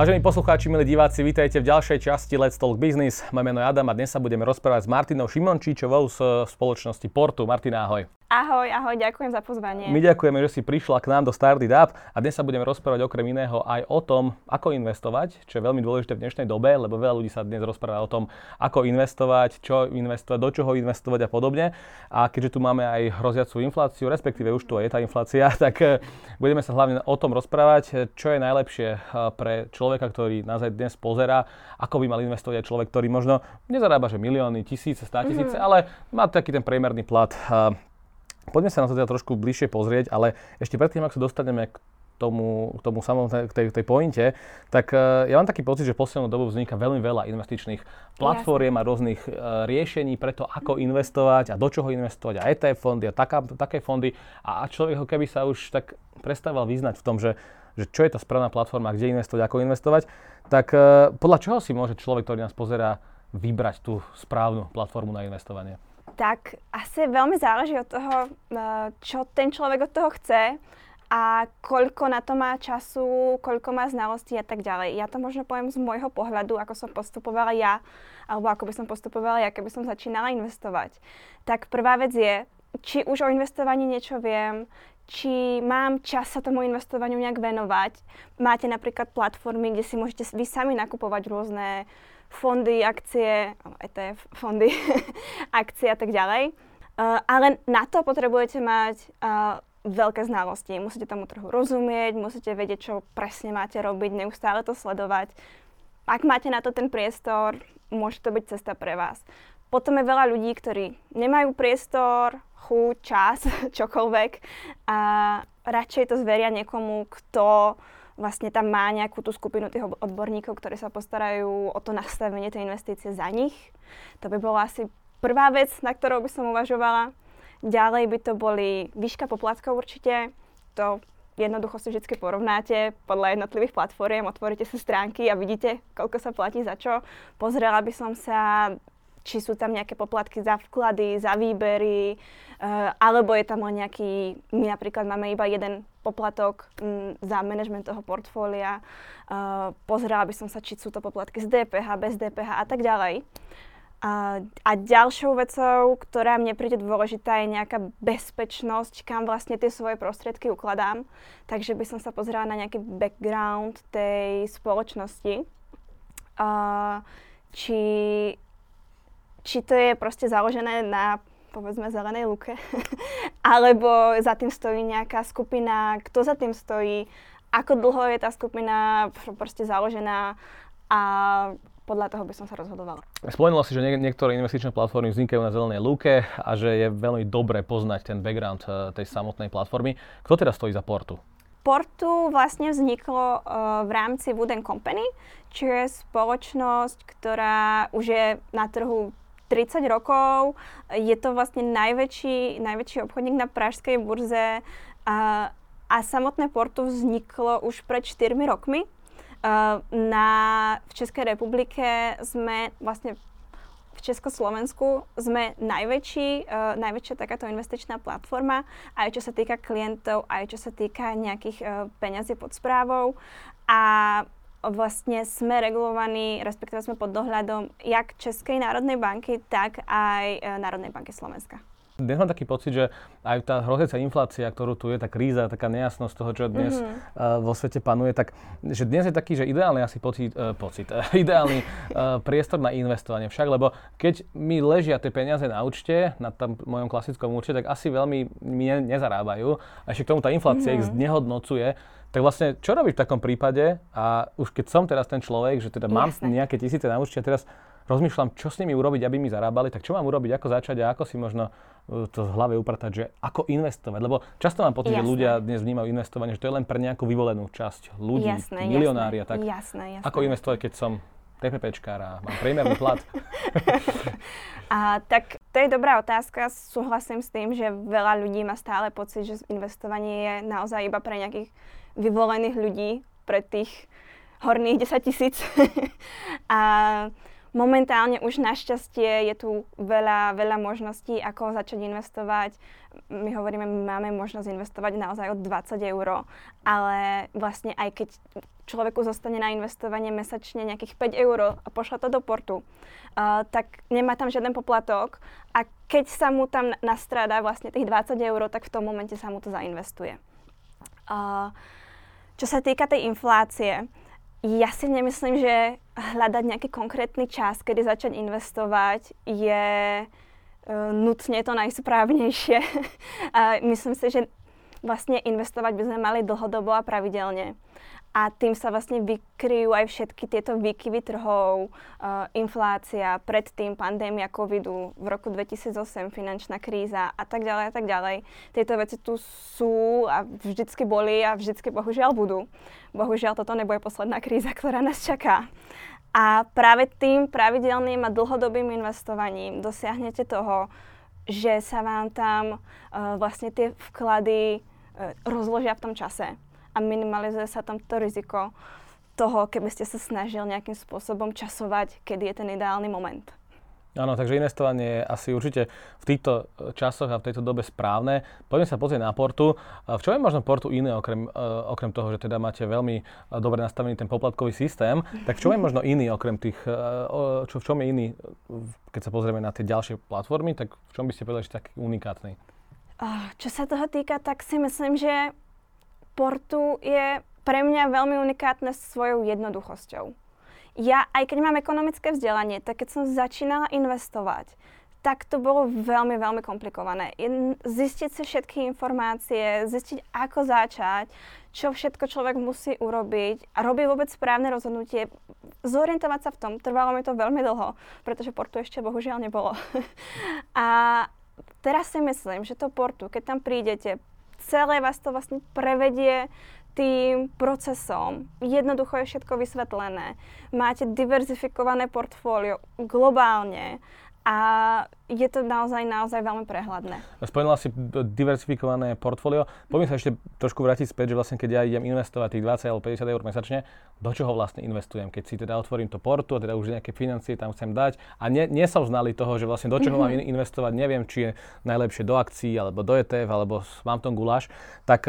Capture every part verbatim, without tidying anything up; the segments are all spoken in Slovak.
Vážení poslucháči, milí diváci, vítajte v ďalšej časti Let's Talk Business. Moje meno je Adam a dnes sa budeme rozprávať s Martinou Šimončíčovou z spoločnosti Porto. Martina, ahoj. Ahoj, ahoj, ďakujem za pozvanie. My ďakujeme, že si prišla k nám do Started Up a dnes sa budeme rozprávať okrem iného aj o tom, ako investovať, čo je veľmi dôležité v dnešnej dobe, lebo veľa ľudí sa dnes rozpráva o tom, ako investovať, čo investovať, do čoho investovať a podobne. A keďže tu máme aj hroziacu infláciu, respektíve už tu je tá inflácia, tak budeme sa hlavne o tom rozprávať, čo je najlepšie pre človeka, ktorý naozaj dnes pozerá, ako by mal investovať aj človek, ktorý možno nezarába že milióny, tisíce, státisíce, mm-hmm. ale má taký ten priemerný plat. Poďme sa na to teda trošku bližšie pozrieť, ale ešte predtým, ak sa dostaneme k tomu, k tomu samotné, k tej, tej pointe, tak uh, ja mám taký pocit, že v poslednú dobu vzniká veľmi veľa investičných platform a rôznych uh, riešení pre to, ako investovať a do čoho investovať a é té ef fondy a taká, také fondy a človek ho keby sa už tak prestával vyznať v tom, že, že čo je tá správna platforma, kde investovať, ako investovať, tak uh, podľa čoho si môže človek, ktorý nás pozerá, vybrať tú správnu platformu na investovanie? Tak asi veľmi záleží od toho, čo ten človek od toho chce a koľko na to má času, koľko má znalostí a tak ďalej. Ja to možno poviem z môjho pohľadu, ako som postupovala ja, alebo ako by som postupovala ja, keby som začínala investovať. Tak prvá vec je, či už o investovaní niečo viem, či mám čas sa tomu investovaniu nejak venovať. Máte napríklad platformy, kde si môžete vy sami nakupovať rôzne fondy, akcie, é té ef fondy, akcie a tak ďalej. Uh, ale na to potrebujete mať uh, veľké znalosti. Musíte tomu trhu rozumieť, musíte vedieť, čo presne máte robiť, neustále to sledovať. Ak máte na to ten priestor, môže to byť cesta pre vás. Potom je veľa ľudí, ktorí nemajú priestor, chuť, čas, čokoľvek a radšej to zveria niekomu, kto vlastne tam má nejakú tú skupinu tých odborníkov, ktorí sa postarajú o to nastavenie tej investície za nich. To by bola asi prvá vec, na ktorou by som uvažovala. Ďalej by to boli výška poplatkov určite. To jednoducho si vždy porovnáte podľa jednotlivých platform, otvoríte si stránky a vidíte, koľko sa platí za čo. Pozrela by som sa, či sú tam nejaké poplatky za vklady, za výbery, alebo je tam len nejaký, my napríklad máme iba jeden poplatok za manažment toho portfólia. Pozerala by som sa, či sú to poplatky z dé pé há, bez dé pé há a tak ďalej. A, a ďalšou vecou, ktorá mne príde dôležitá, je nejaká bezpečnosť, kam vlastne tie svoje prostriedky ukladám. Takže by som sa pozerala na nejaký background tej spoločnosti. A, či Či to je proste založené na, povedzme, zelenej luke, alebo za tým stojí nejaká skupina, kto za tým stojí, ako dlho je tá skupina proste založená a podľa toho by som sa rozhodovala. Spomenula si, že nie, niektoré investičné platformy vznikajú na zelenej lúke a že je veľmi dobre poznať ten background tej samotnej platformy. Kto teda stojí za Portu? Portu vlastne vzniklo uh, v rámci Wooden Company, čo je spoločnosť, ktorá už je na trhu tridsať rokov, je to vlastne najväčší, najväčší obchodník na pražskej burze a, a samotné Porto vzniklo už pred štyrmi rokmi. Na, v Českej republike sme vlastne v Československu sme najväčší, uh, najväčšia takáto investičná platforma, aj čo sa týka klientov, aj čo sa týka nejakých uh, peňazí pod správou. A vlastne sme regulovaní, respektíve sme pod dohľadom jak Českej národnej banky, tak aj Národnej banky Slovenska. Dnes mám taký pocit, že aj tá hroziaca inflácia, ktorú tu je, tá kríza, taká nejasnosť toho, čo dnes mm-hmm. uh, vo svete panuje, tak že dnes je taký, že ideálny asi pocit, uh, pocit uh, ideálny uh, priestor na investovanie však, lebo keď mi ležia tie peniaze na účte, na tom mojom klasickom účte, tak asi veľmi mi ne, nezarábajú a ešte k tomu tá inflácia mm-hmm. ich znehodnocuje. Tak vlastne, čo robíš v takom prípade a už keď som teraz ten človek, že teda mám Jasne. nejaké tisíce na účte a teraz rozmýšľam, čo s nimi urobiť, aby mi zarábali, tak čo mám urobiť, ako začať a ako si možno to v hlave upratať, že ako investovať, lebo často mám pocit, Jasne. že ľudia dnes vnímajú investovanie, že to je len pre nejakú vyvolenú časť ľudí, Jasne, milionária, tak Jasne, jasne. Ako investovať, keď som té pé péčkár a mám priemerný plat? A, tak to je dobrá otázka, súhlasím s tým, že veľa ľudí má stále pocit, že investovanie je naozaj iba pre nejakých vyvolených ľudí, pre tých horných desať tisíc. A Momentálne už našťastie je tu veľa, veľa možností, ako začať investovať. My hovoríme, my máme možnosť investovať naozaj od dvadsať eur, ale vlastne aj keď človeku zostane na investovanie mesačne nejakých päť eur a pošle to do Portu, uh, tak nemá tam žiaden poplatok a keď sa mu tam nastrádá vlastne tých dvadsať eur, tak v tom momente sa mu to zainvestuje. Uh, čo sa týka tej inflácie, ja si nemyslím, že hľadať nejaký konkrétny čas, kedy začať investovať, je e, nutne to najsprávnejšie. A myslím si, že vlastne investovať by sme mali dlhodobo a pravidelne. A tým sa vlastne vykryjú aj všetky tieto výkyvy trhov, e, inflácia, predtým pandémia covidu, v roku dvetisícosem finančná kríza a tak ďalej a tak ďalej. Tieto veci tu sú a vždycky boli a vždycky bohužiaľ budú. Bohužiaľ toto nebude posledná kríza, ktorá nás čaká. A práve tým pravidelným a dlhodobým investovaním dosiahnete toho, že sa vám tam e, vlastne tie vklady e, rozložia v tom čase a minimalizuje sa tam to riziko toho, keby ste sa snažil nejakým spôsobom časovať, kedy je ten ideálny moment. Áno, takže investovanie je asi určite v týchto časoch a v tejto dobe správne. Poďme sa pozrieť na Portu. V čom je možno Portu iné, okrem, okrem toho, že teda máte veľmi dobre nastavený ten poplatkový systém, tak v čom je možno iný, okrem tých, čo v čom je iný, keď sa pozrieme na tie ďalšie platformy, tak v čom by ste povedali, že taký unikátny? Čo sa toho týka, tak si myslím, že Portu je pre mňa veľmi unikátne svojou jednoduchosťou. Ja, aj keď mám ekonomické vzdelanie, tak keď som začínala investovať, tak to bolo veľmi, veľmi komplikované. Zistiť si všetky informácie, zistiť, ako začať, čo všetko človek musí urobiť a robí vôbec správne rozhodnutie, zorientovať sa v tom. Trvalo mi to veľmi dlho, pretože Portu ešte bohužiaľ nebolo. A teraz si myslím, že to Portu, keď tam prídete, celé vás to vlastne prevedie tým procesom. Jednoducho je všetko vysvetlené. Máte diverzifikované portfólio globálne a je to naozaj, naozaj veľmi prehľadné. Spomínala si diverzifikované portfólio. Poďme sa ešte trošku vrátiť späť, že vlastne keď ja idem investovať tých dvadsať alebo päťdesiat eur mesačne, do čoho vlastne investujem? Keď si teda otvorím to Portu a teda už nejaké financie tam chcem dať a nie, nie som znalý toho, že vlastne do čoho mám mm-hmm. investovať, neviem, či je najlepšie do akcií alebo do é té ef alebo mám tom guláš, tak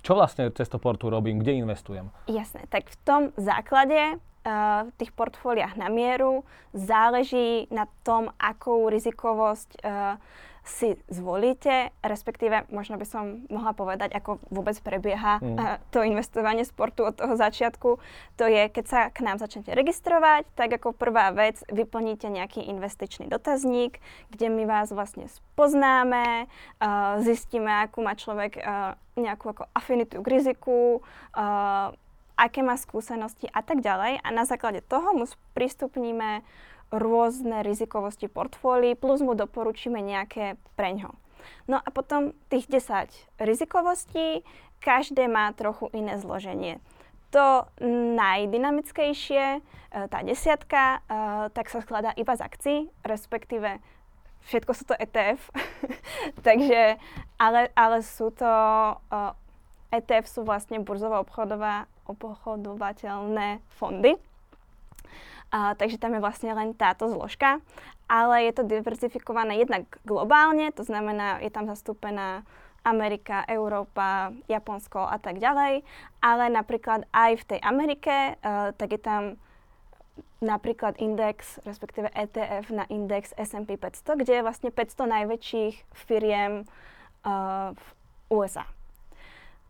čo vlastne cez to Portu robím, kde investujem? Jasné, tak v tom základe v tých portfóliách na mieru záleží na tom, akú rizikovosť uh, si zvolíte, respektíve možno by som mohla povedať, ako vôbec prebieha mm. uh, to investovanie Portu od toho začiatku. To je, keď sa k nám začnete registrovať, tak ako prvá vec vyplníte nejaký investičný dotazník, kde my vás vlastne spoznáme, uh, zistíme, akú má človek uh, nejakú ako afinitu k riziku, uh, aké má skúsenosti a tak ďalej. A na základe toho mu sprístupníme rôzne rizikovosti portfólií, plus mu doporučíme nejaké preňho. No a potom tých desať rizikovostí, každé má trochu iné zloženie. To najdynamickejšie, tá desiatka, tak sa skladá iba z akcií, respektíve všetko sú to é té ef, takže, ale, ale sú to, é té ef sú vlastne burzovo obchodová obchodovateľné fondy. A, takže tam je vlastne len táto zložka, ale je to diverzifikované jednak globálne, to znamená, je tam zastúpená Amerika, Európa, Japonsko a tak ďalej, ale napríklad aj v tej Amerike, uh, tak je tam napríklad index, respektíve é té ef na index es end pí päťsto, kde je vlastne päťsto najväčších firiem uh, v ú es á.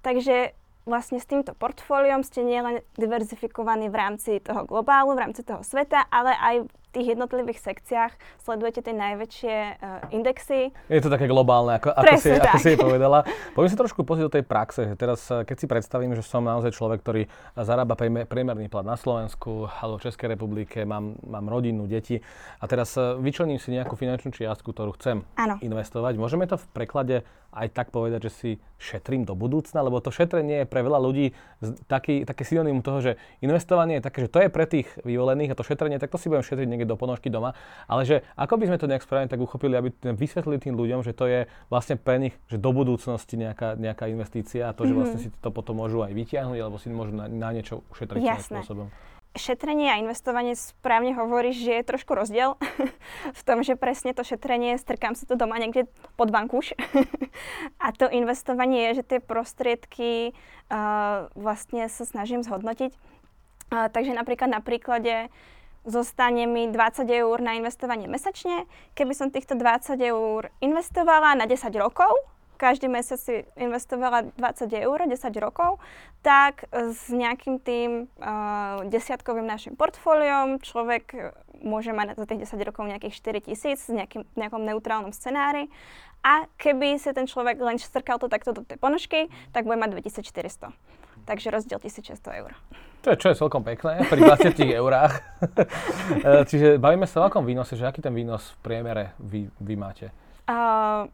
Takže vlastne s týmto portfóliom ste nielen diverzifikovaní v rámci toho globálu, v rámci toho sveta, ale aj v tých jednotlivých sekciách sledujete tie najväčšie uh, indexy. Je to také globálne, ako, ako, si, tak. ako si povedala. Poďme sa trošku pozrieť do tej praxe. Teraz, keď si predstavím, že som naozaj človek, ktorý zarába priemerný plat na Slovensku alebo v Českej republike, mám, mám rodinu, deti a teraz vyčlením si nejakú finančnú čiastku, ktorú chcem ano. investovať. Môžeme to v preklade aj tak povedať, že si šetrím do budúcna, lebo to šetrenie je pre veľa ľudí taký, také synonymum toho, že investovanie je také, že to je pre tých vyvolených a to šetrenie, tak to si budem šetriť niekde do ponožky doma, ale že ako by sme to nejak správne tak uchopili, aby vysvetlili tým ľuďom, že to je vlastne pre nich, že do budúcnosti nejaká, nejaká investícia a to, že vlastne si to potom môžu aj vytiahnuť, alebo si môžu na, na niečo ušetriť. Jasné. Spôsobom. šetrenie a investovanie správne hovoríš, že je trošku rozdiel v tom, že presne to šetrenie, strkám sa to doma niekde pod vankúš. A to investovanie je, že tie prostriedky uh, vlastne sa snažím zhodnotiť. Uh, takže napríklad na príklade zostane mi dvadsať eur na investovanie mesačne. Keby som týchto dvadsať eur investovala na desať rokov, každý mesiac si investovala dvadsať eur, desať rokov, tak s nejakým tým uh, desiatkovým našim portfóliom človek môže mať za tých desať rokov nejakých štyri tisíc v nejakom neutrálnom scenári. A keby sa ten človek len strkal to takto do tej ponožky, tak bude mať dvetisícštyristo. Takže rozdiel tisícšesťsto eur. To je, čo je celkom pekné, pri dvadsiatich eurách. Čiže bavíme sa o akom výnose, že aký ten výnos v priemere vy, vy máte? Uh,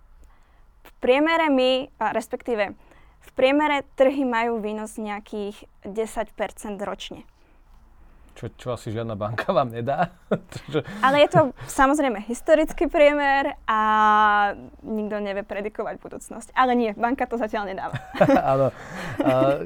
V priemere my, respektíve, v priemere trhy majú výnos nejakých desať percent ročne. Čo, čo asi žiadna banka vám nedá. Ale je to samozrejme historický priemer a nikto nevie predikovať budúcnosť. Ale nie, banka to zatiaľ nedáva. Áno.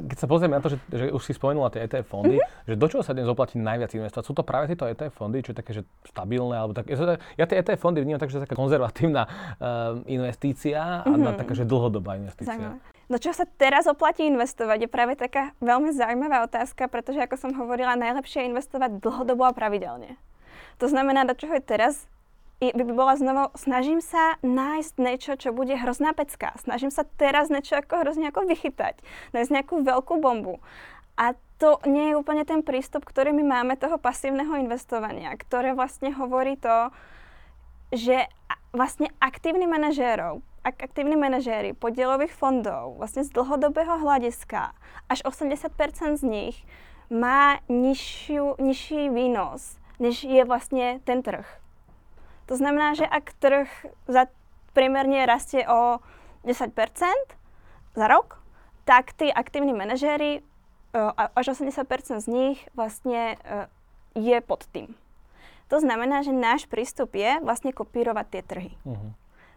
Keď sa pozrieme na to, že, že už si spomenula tie é té ef fondy, mm-hmm. že do čoho sa dnes oplatí najviac investovať? Sú to práve tieto é té ef fondy, čo je také, že stabilné? Alebo tak, ja tie é té ef fondy vnímam tak, že to je taká konzervatívna um, investícia a mm-hmm. taká, že dlhodobá investícia. Zaujímavé. Do čoho sa teraz oplatí investovať je práve taká veľmi zaujímavá otázka, pretože ako som hovorila, najlepšie je investovať dlhodobo a pravidelne. To znamená, do čoho je teraz, by bola znovu, snažím sa nájsť niečo, čo bude hrozná pecka. Snažím sa teraz niečo ako hrozne ako vychytať, nájsť nejakú veľkú bombu. A to nie je úplne ten prístup, ktorý my máme toho pasívneho investovania, ktoré vlastne hovorí to, že vlastne aktívni manažérov, aktívni manažéri podielových fondov vlastne z dlhodobého hľadiska až osemdesiat percent z nich má nižšiu, nižší výnos, než je vlastne ten trh. To znamená, že ak trh za priemerne rastie o desať percent za rok, tak tí aktívni manažéri až osemdesiat percent z nich vlastne je pod tým. To znamená, že náš prístup je vlastne kopírovať tie trhy. Uh-huh.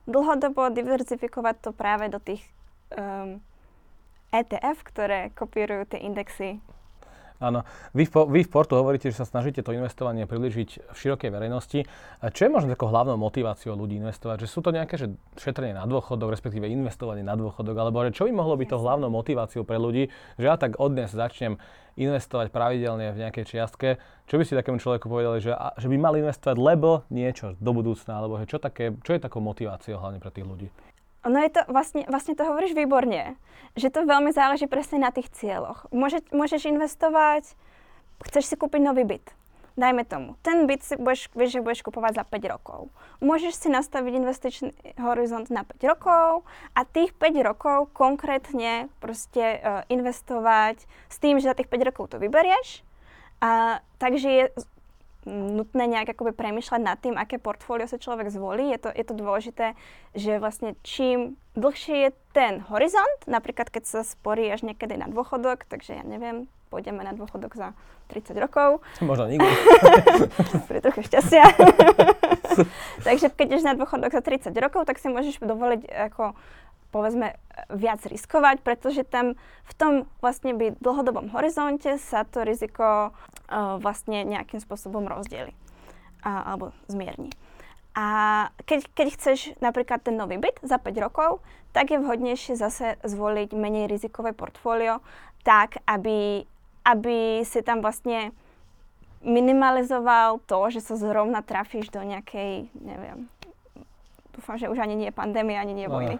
Dlhodobo diverzifikovať to práve do tých um, é té ef, ktoré kopírujú tie indexy. Áno. Vy v, vy v Portu hovoríte, že sa snažíte to investovanie priblížiť v širokej verejnosti. A čo je možno takou hlavnou motiváciou ľudí investovať? Že sú to nejaké že šetrenie na dôchodok, respektíve investovanie na dôchodok? Alebo že čo by mohlo byť to hlavnou motiváciou pre ľudí, že ja tak od dnes začnem investovať pravidelne v nejakej čiastke? Čo by si takému človeku povedali, že, a, že by mal investovať lebo niečo do budúcna? Alebo čo, také, čo je takou motiváciou hlavne pre tých ľudí? No je to, vlastne, vlastne to hovoríš výborne, že to veľmi záleží presne na tých cieľoch. Môže, môžeš investovať, chceš si kúpiť nový byt, dajme tomu. Ten byt si budeš, vieš, že budeš kupovať za päť rokov. Môžeš si nastaviť investičný horizont na päť rokov a tých päť rokov konkrétne proste uh, investovať s tým, že za tých päť rokov to vyberieš. A, takže je nutné nejak akoby premýšľať nad tým, aké portfólio sa človek zvolí. Je to, je to dôležité, že vlastne čím dlhšie je ten horizont, napríklad keď sa sporí až niekedy na dôchodok, takže ja neviem, pôjdeme na dôchodok za tridsať rokov. Možno nikdy. Pri trochu šťastia. Takže keď ješ na dôchodok za tridsať rokov, tak si môžeš dovoliť ako povedzme viac riskovať, pretože tam v tom vlastne by dlhodobom horizonte sa to riziko uh, vlastne nejakým spôsobom rozdieli uh, alebo zmierni. A keď, keď chceš napríklad ten nový byt za päť rokov, tak je vhodnejšie zase zvoliť menej rizikové portfólio, tak aby, aby si tam vlastne minimalizoval to, že sa zrovna trafíš do nejakej, neviem, dúfam, že už ani nie je pandémia, ani nie je vojny.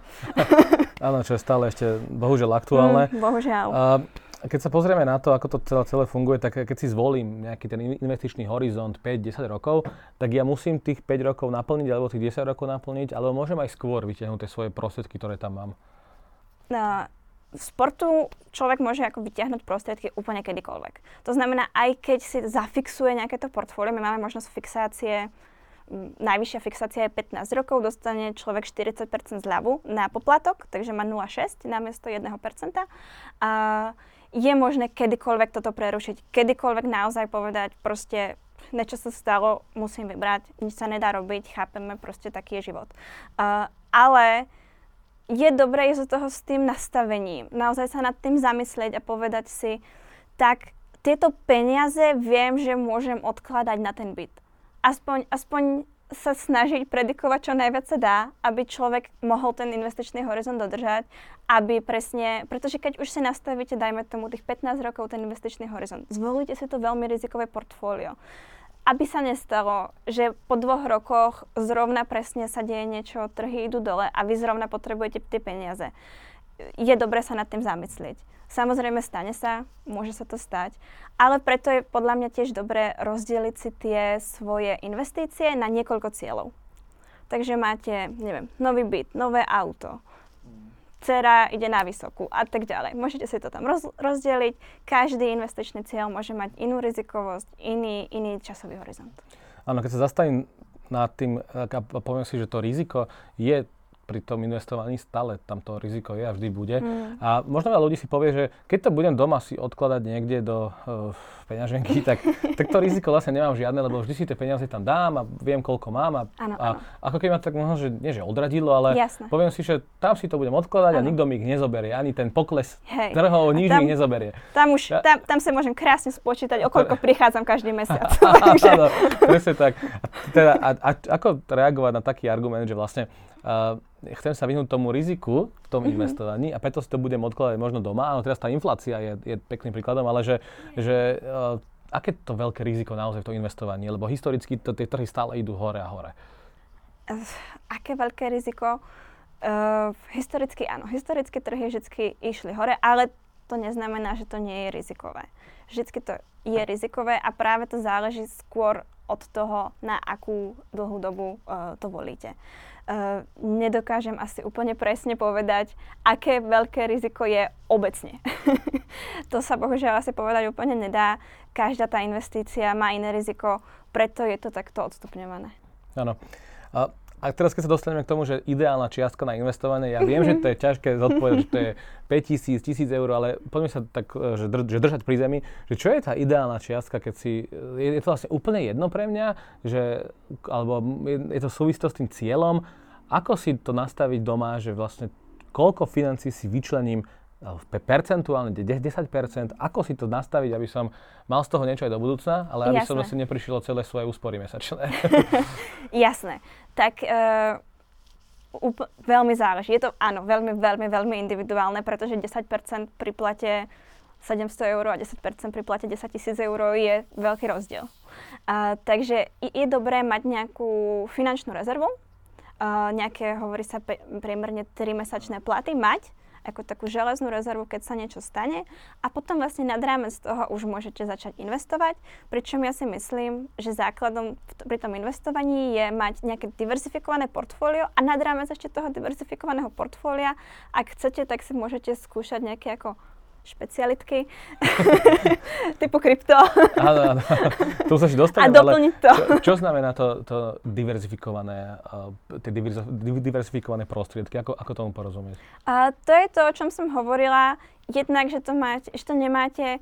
Áno, čo je stále ešte bohužiaľ aktuálne. Mm, bohužiaľ. Uh, keď sa pozrieme na to, ako to celé, celé funguje, tak keď si zvolím nejaký ten investičný horizont päť až desať rokov, tak ja musím tých päť rokov naplniť, alebo tých desať rokov naplniť, alebo môžem aj skôr vytiahnuť tie svoje prostriedky, ktoré tam mám. No, v Portu človek môže ako vytiahnuť prostriedky úplne kedykoľvek. To znamená, aj keď si zafixuje nejaké to portfólio, my máme možnosť fixácie. Najvyššia fixácia je pätnásť rokov, dostane človek štyridsať percent zľavu na poplatok, takže má nula celá šesť namiesto jedno percento. A je možné kedykoľvek toto prerušiť, kedykoľvek naozaj povedať, proste niečo sa stalo, musím vybrať, nič sa nedá robiť, chápeme, proste taký je život. A, ale je dobré ísť do toho s tým nastavením, naozaj sa nad tým zamyslieť a povedať si, tak tieto peniaze viem, že môžem odkladať na ten byt. Aspoň, aspoň sa snažiť predikovať, čo najviac sa dá, aby človek mohol ten investičný horizont dodržať, aby presne, pretože keď už si nastavíte, dajme tomu tých pätnásť rokov ten investičný horizont, zvolíte si to veľmi rizikové portfólio, aby sa nestalo, že po dvoch rokoch zrovna presne sa deje niečo, trhy idú dole a vy zrovna potrebujete tie peniaze. Je dobre sa nad tým zamyslieť. Samozrejme, stane sa, môže sa to stať, ale preto je podľa mňa tiež dobre rozdeliť si tie svoje investície na niekoľko cieľov. Takže máte, neviem, nový byt, nové auto, dcera ide na vysokú a tak ďalej. Môžete si to tam roz, rozdeliť, každý investičný cieľ môže mať inú rizikovosť, iný, iný časový horizont. Áno, keď sa zastavím nad tým a poviem si, že to riziko je pri tom investovaní stále tam to riziko je a vždy bude. Mm. A možno veľa ľudí si povie, že keď to budem doma si odkladať niekde do uh, peňaženky, tak, tak to riziko vlastne nemám žiadne, lebo vždy si tie peniaze tam dám a viem, koľko mám. A, ano, a ano. Ako keby ma tak možno, že nie, že odradilo, ale jasne. Poviem si, že tam si to budem odkladať ano. A nikto mi ich nezoberie. Ani ten pokles Hej. trhov nič mi nezoberie. Tam už, ja, tam, tam sa môžem krásne spočítať, o koľko prichádzam každý mesiac. Áno, presne tak. Teda, a, a ako reagovať na taký argument, že vlastne Uh, chcem sa vyhnúť tomu riziku v tom mm-hmm. investovaní a preto si to budem odkladať možno doma. Áno, teraz tá inflácia je, je pekným príkladom, ale že, že uh, aké to veľké riziko naozaj v tom investovaní? Lebo historicky to, tie trhy stále idú hore a hore. Uh, aké veľké riziko? Uh, historicky áno, historicky trhy vždy išli hore, ale to neznamená, že to nie je rizikové. Vždycky to je rizikové a práve to záleží skôr od toho, na akú dlhú dobu uh, to volíte. Uh, nedokážem asi úplne presne povedať, aké veľké riziko je obecne. To sa bohužiaľ asi povedať úplne nedá. Každá tá investícia má iné riziko, preto je to takto odstupňované. Áno. A, a teraz, keď sa dostaneme k tomu, že ideálna čiastka na investovanie, ja viem, že to je ťažké zodpovedať, že to je päťtisíc, tisíc eur, ale poďme sa tak, že, drž, že držať pri zemi, že čo je tá ideálna čiastka, keď si, je, je to vlastne úplne jedno pre mňa, že, alebo je, je to súvislo s tým cieľom, ako si to nastaviť doma, že vlastne koľko financií si vyčlením percentuálne, desať percent, ako si to nastaviť, aby som mal z toho niečo aj do budúcna, ale aby Jasné. som si neprišiel celé svoje úspory mesačné. Jasné. Tak uh... Úpl- veľmi záleží. Je to, áno, veľmi, veľmi, veľmi individuálne, pretože desať percent pri plate sedemsto eur a desať percent pri plate desaťtisíc eur je veľký rozdiel. A, takže je dobré mať nejakú finančnú rezervu, a, nejaké, hovorí sa pe- priemerne tri mesačné platy, mať ako takú železnú rezervu, keď sa niečo stane a potom vlastne nad rámec toho už môžete začať investovať, pričom ja si myslím, že základom t- pri tom investovaní je mať nejaké diverzifikované portfólio a nad rámec ešte toho diverzifikovaného portfólia, ak chcete, tak si môžete skúšať nejaké ako špecialitky typu krypto. Áno, áno. Tu sa si dostaneme, a doplniť to. Čo, čo znamená to, to diverzifikované, tie diverzifikované prostriedky? Ako, ako tomu porozumieť? A to je to, o čom som hovorila. Jednak, že to, máte, že to nemáte,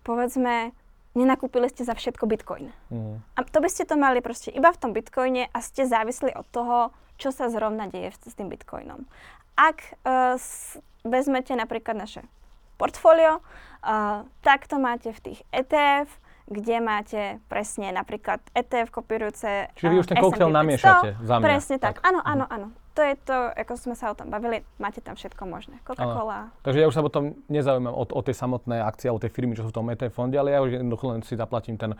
povedzme, nenakúpili ste za všetko bitcoin. Mm. A to by ste to mali proste iba v tom bitcoine a ste závisli od toho, čo sa zrovna deje s tým bitcoinom. Ak uh, s, vezmete napríklad naše portfólio, uh, tak to máte v tých é té ef, kde máte presne napríklad é té ef kopírujúce es and pé päťsto. Čiže vy už ten koktail namiešate za mňa. Presne tak. Áno, áno, áno. To je to, ako sme sa o tom bavili, máte tam všetko možné. Coca-Cola. Ano. Takže ja už sa potom nezaujímam o, o tie samotné akcie, o tie firmy, čo sú v tom é té ef fonde, ale ja už jednoducho len si zaplatím ten,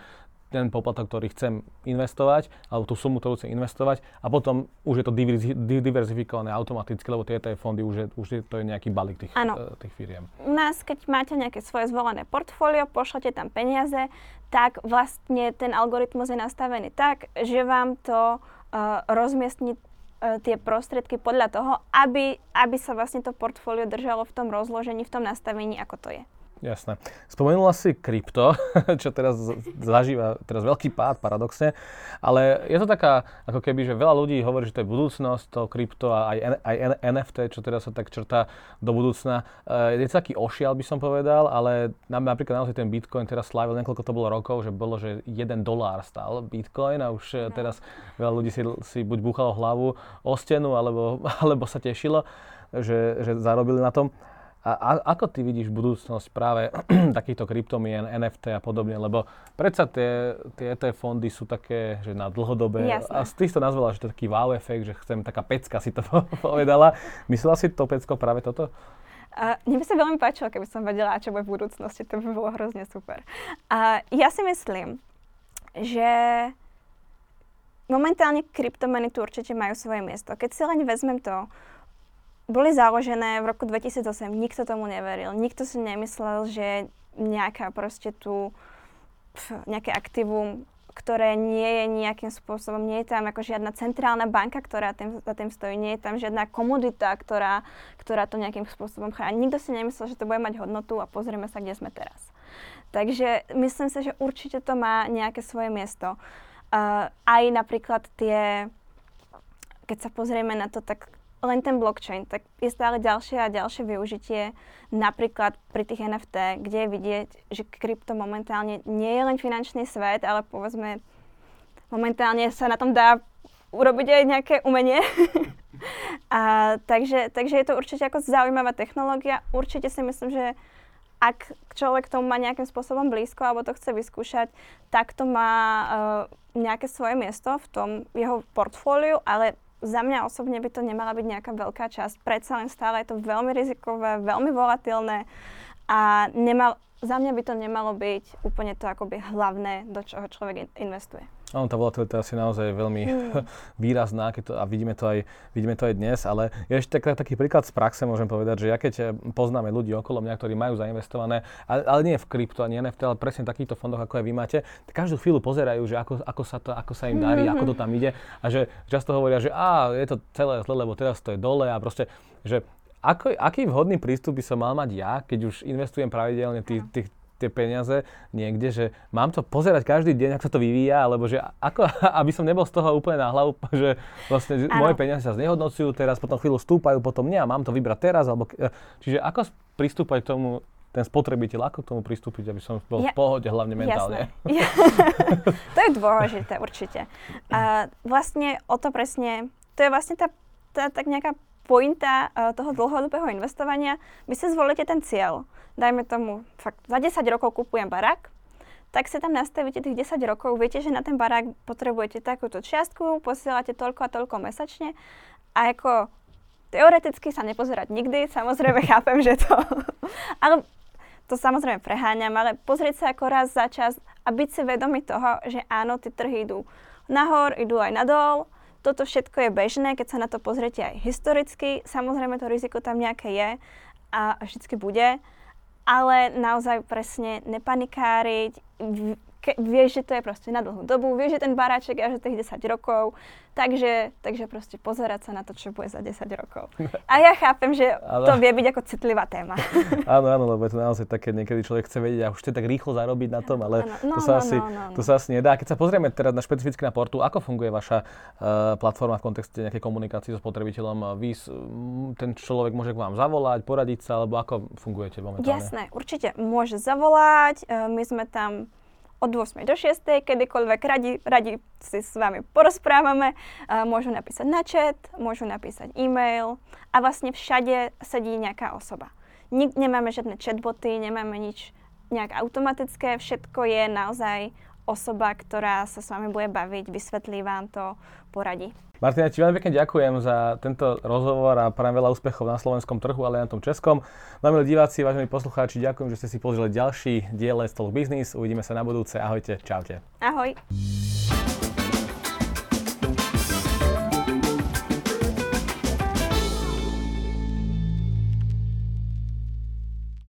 ten poplatok, ktorý chcem investovať, alebo tú sumu, ktorú chcem investovať a potom už je to diverzi- diverzifikované automaticky, lebo tie é té ef fondy už je, už je to je nejaký balík tých, uh, tých firiem. U nás, keď máte nejaké svoje zvolené portfólio, pošlete tam peniaze, tak vlastne ten algoritmus je nastavený tak, že vám to uh, rozmiestni tie prostriedky podľa toho, aby, aby sa vlastne to portfólio držalo v tom rozložení, v tom nastavení, ako to je. Jasné. Spomenula si krypto, čo teraz zažíva teraz veľký pád, paradoxne, ale je to taká, ako keby, že veľa ľudí hovorí, že to je budúcnosť, to krypto a aj, aj en ef té, čo teraz sa tak črtá do budúcna. Je to taký ošial, by som povedal, ale napríklad naozaj ten Bitcoin teraz slávil, niekoľko to bolo rokov, že bolo, že jeden dolár stál Bitcoin a už no. teraz veľa ľudí si, si buď búchalo hlavu o stenu, alebo, alebo sa tešilo, že, že zarobili na tom. A, a ako ty vidíš budúcnosť práve takýchto kryptomien, en ef té a podobne? Lebo predsa tie, tie é té ef fondy sú také, že na dlhodobé. Jasne. A ty si to nazvala, že to je taký wow efekt, že chcem, taká pecka si to povedala. Myslela si to pecko práve toto? Uh, mne by sa veľmi páčilo, keby som vedela, čo bude v budúcnosti. To by bolo hrozne super. Uh, ja si myslím, že momentálne kryptomeny tu určite majú svoje miesto. Keď si len vezmem to, boli založené v roku dvetisícosem, nikto tomu neveril, nikto si nemyslel, že nejaká proste tu, pf, nejaké aktívum, ktoré nie je nejakým spôsobom, nie je tam ako žiadna centrálna banka, ktorá tým, za tým stojí, nie je tam žiadna komodita, ktorá, ktorá to nejakým spôsobom chráni. Nikto si nemyslel, že to bude mať hodnotu a pozrieme sa, kde sme teraz. Takže myslím sa, že určite to má nejaké svoje miesto. Uh, aj napríklad tie, keď sa pozrieme na to, tak len ten blockchain, tak je stále ďalšie a ďalšie využitie, napríklad pri tých en ef té, kde je vidieť, že krypto momentálne nie je len finančný svet, ale povedzme, momentálne sa na tom dá urobiť aj nejaké umenie. a, takže, takže je to určite ako zaujímavá technológia. Určite si myslím, že ak človek tomu má nejakým spôsobom blízko alebo to chce vyskúšať, tak to má uh, nejaké svoje miesto v tom jeho portfóliu, ale za mňa osobne by to nemala byť nejaká veľká časť. Predsa len stále je to veľmi rizikové, veľmi volatilné a nemal, za mňa by to nemalo byť úplne to akoby hlavné, do čoho človek investuje. Áno, tá volatilita je asi naozaj veľmi mm. výrazná to, a vidíme to, aj, vidíme to aj dnes, ale ja ešte tak, taký príklad z praxe môžem povedať, že ja keď poznáme ľudí okolo mňa, ktorí majú zainvestované, ale, ale nie v krypto ani en ef té, ale presne v takýchto fondoch, ako aj vy máte, tak každú chvíľu pozerajú, že ako, ako, sa, to, ako sa im darí, mm-hmm. ako to tam ide a že často hovoria, že á, je to celé zle, lebo teraz to je dole a proste, že ako, aký vhodný prístup by som mal mať ja, keď už investujem pravidelne tých tých tie peniaze niekde, že mám to pozerať každý deň, ak sa to vyvíja, alebo že ako, aby som nebol z toho úplne na hlavu, že vlastne ano. Moje peniaze sa znehodnocujú teraz, potom chvíľu stúpajú, potom nie a mám to vybrať teraz, alebo čiže ako pristúpať k tomu ten spotrebiteľ, ako k tomu pristúpiť, aby som bol ja, v pohode, hlavne mentálne. Jasné. To je dôležité, určite. A vlastne o to presne, to je vlastne tá, tá tak nejaká pointa toho dlhodobého investovania, vy si zvolíte ten cieľ. Dajme tomu, fakt, za desať rokov kupujem barák, tak si tam nastavíte tých desať rokov, viete, že na ten barák potrebujete takúto čiastku, posielate toľko a toľko mesačne a ako teoreticky sa nepozerať nikdy, samozrejme chápem, že to... ale to samozrejme preháňam, ale pozrieť sa ako raz za čas a byť si vedomý toho, že áno, tie trhy idú nahor, idú aj nadol. Toto všetko je bežné, keď sa na to pozriete aj historicky. Samozrejme, to riziko tam nejaké je a vždycky bude. Ale naozaj presne nepanikáriť. Ke, vieš, že to je proste na dlhú dobu. Vieš, že ten baráček je až do tých desať rokov. Takže, takže proste pozerať sa na to, čo bude za desať rokov. A ja chápem, že to vie byť ako citlivá téma. Áno, áno, lebo je to naozaj také, niekedy človek chce vedieť, a už chce tak rýchlo zarobiť na tom, ale no, to, sa no, asi, no, no, no. to sa asi nedá. Keď sa pozrieme teraz na špecificky na Portu, ako funguje vaša uh, platforma v kontexte nejakej komunikácie so spotrebiteľom? Vy, ten človek môže k vám zavolať, poradiť sa, alebo ako fungujete momentálne? Jasné, určite môže zavolať. Uh, my sme tam od ôsmej do šiestej, kedykoľvek radi, radi si s vami porozprávame, môžu napísať na chat, môžu napísať e-mail a vlastne všade sedí nejaká osoba. Nik- nemáme žiadne chatboty, nemáme nič nejak automatické, všetko je naozaj osoba, ktorá sa s vami bude baviť, vysvetlí vám to, poradí. Martina, ti veľmi pekne ďakujem za tento rozhovor a prajem veľa úspechov na slovenskom trhu, ale aj na tom českom. No milí diváci, vážení poslucháči, ďakujem, že ste si pozreli ďalší diel Let's Talk Business. Uvidíme sa na budúce. Ahojte, čaute. Ahoj.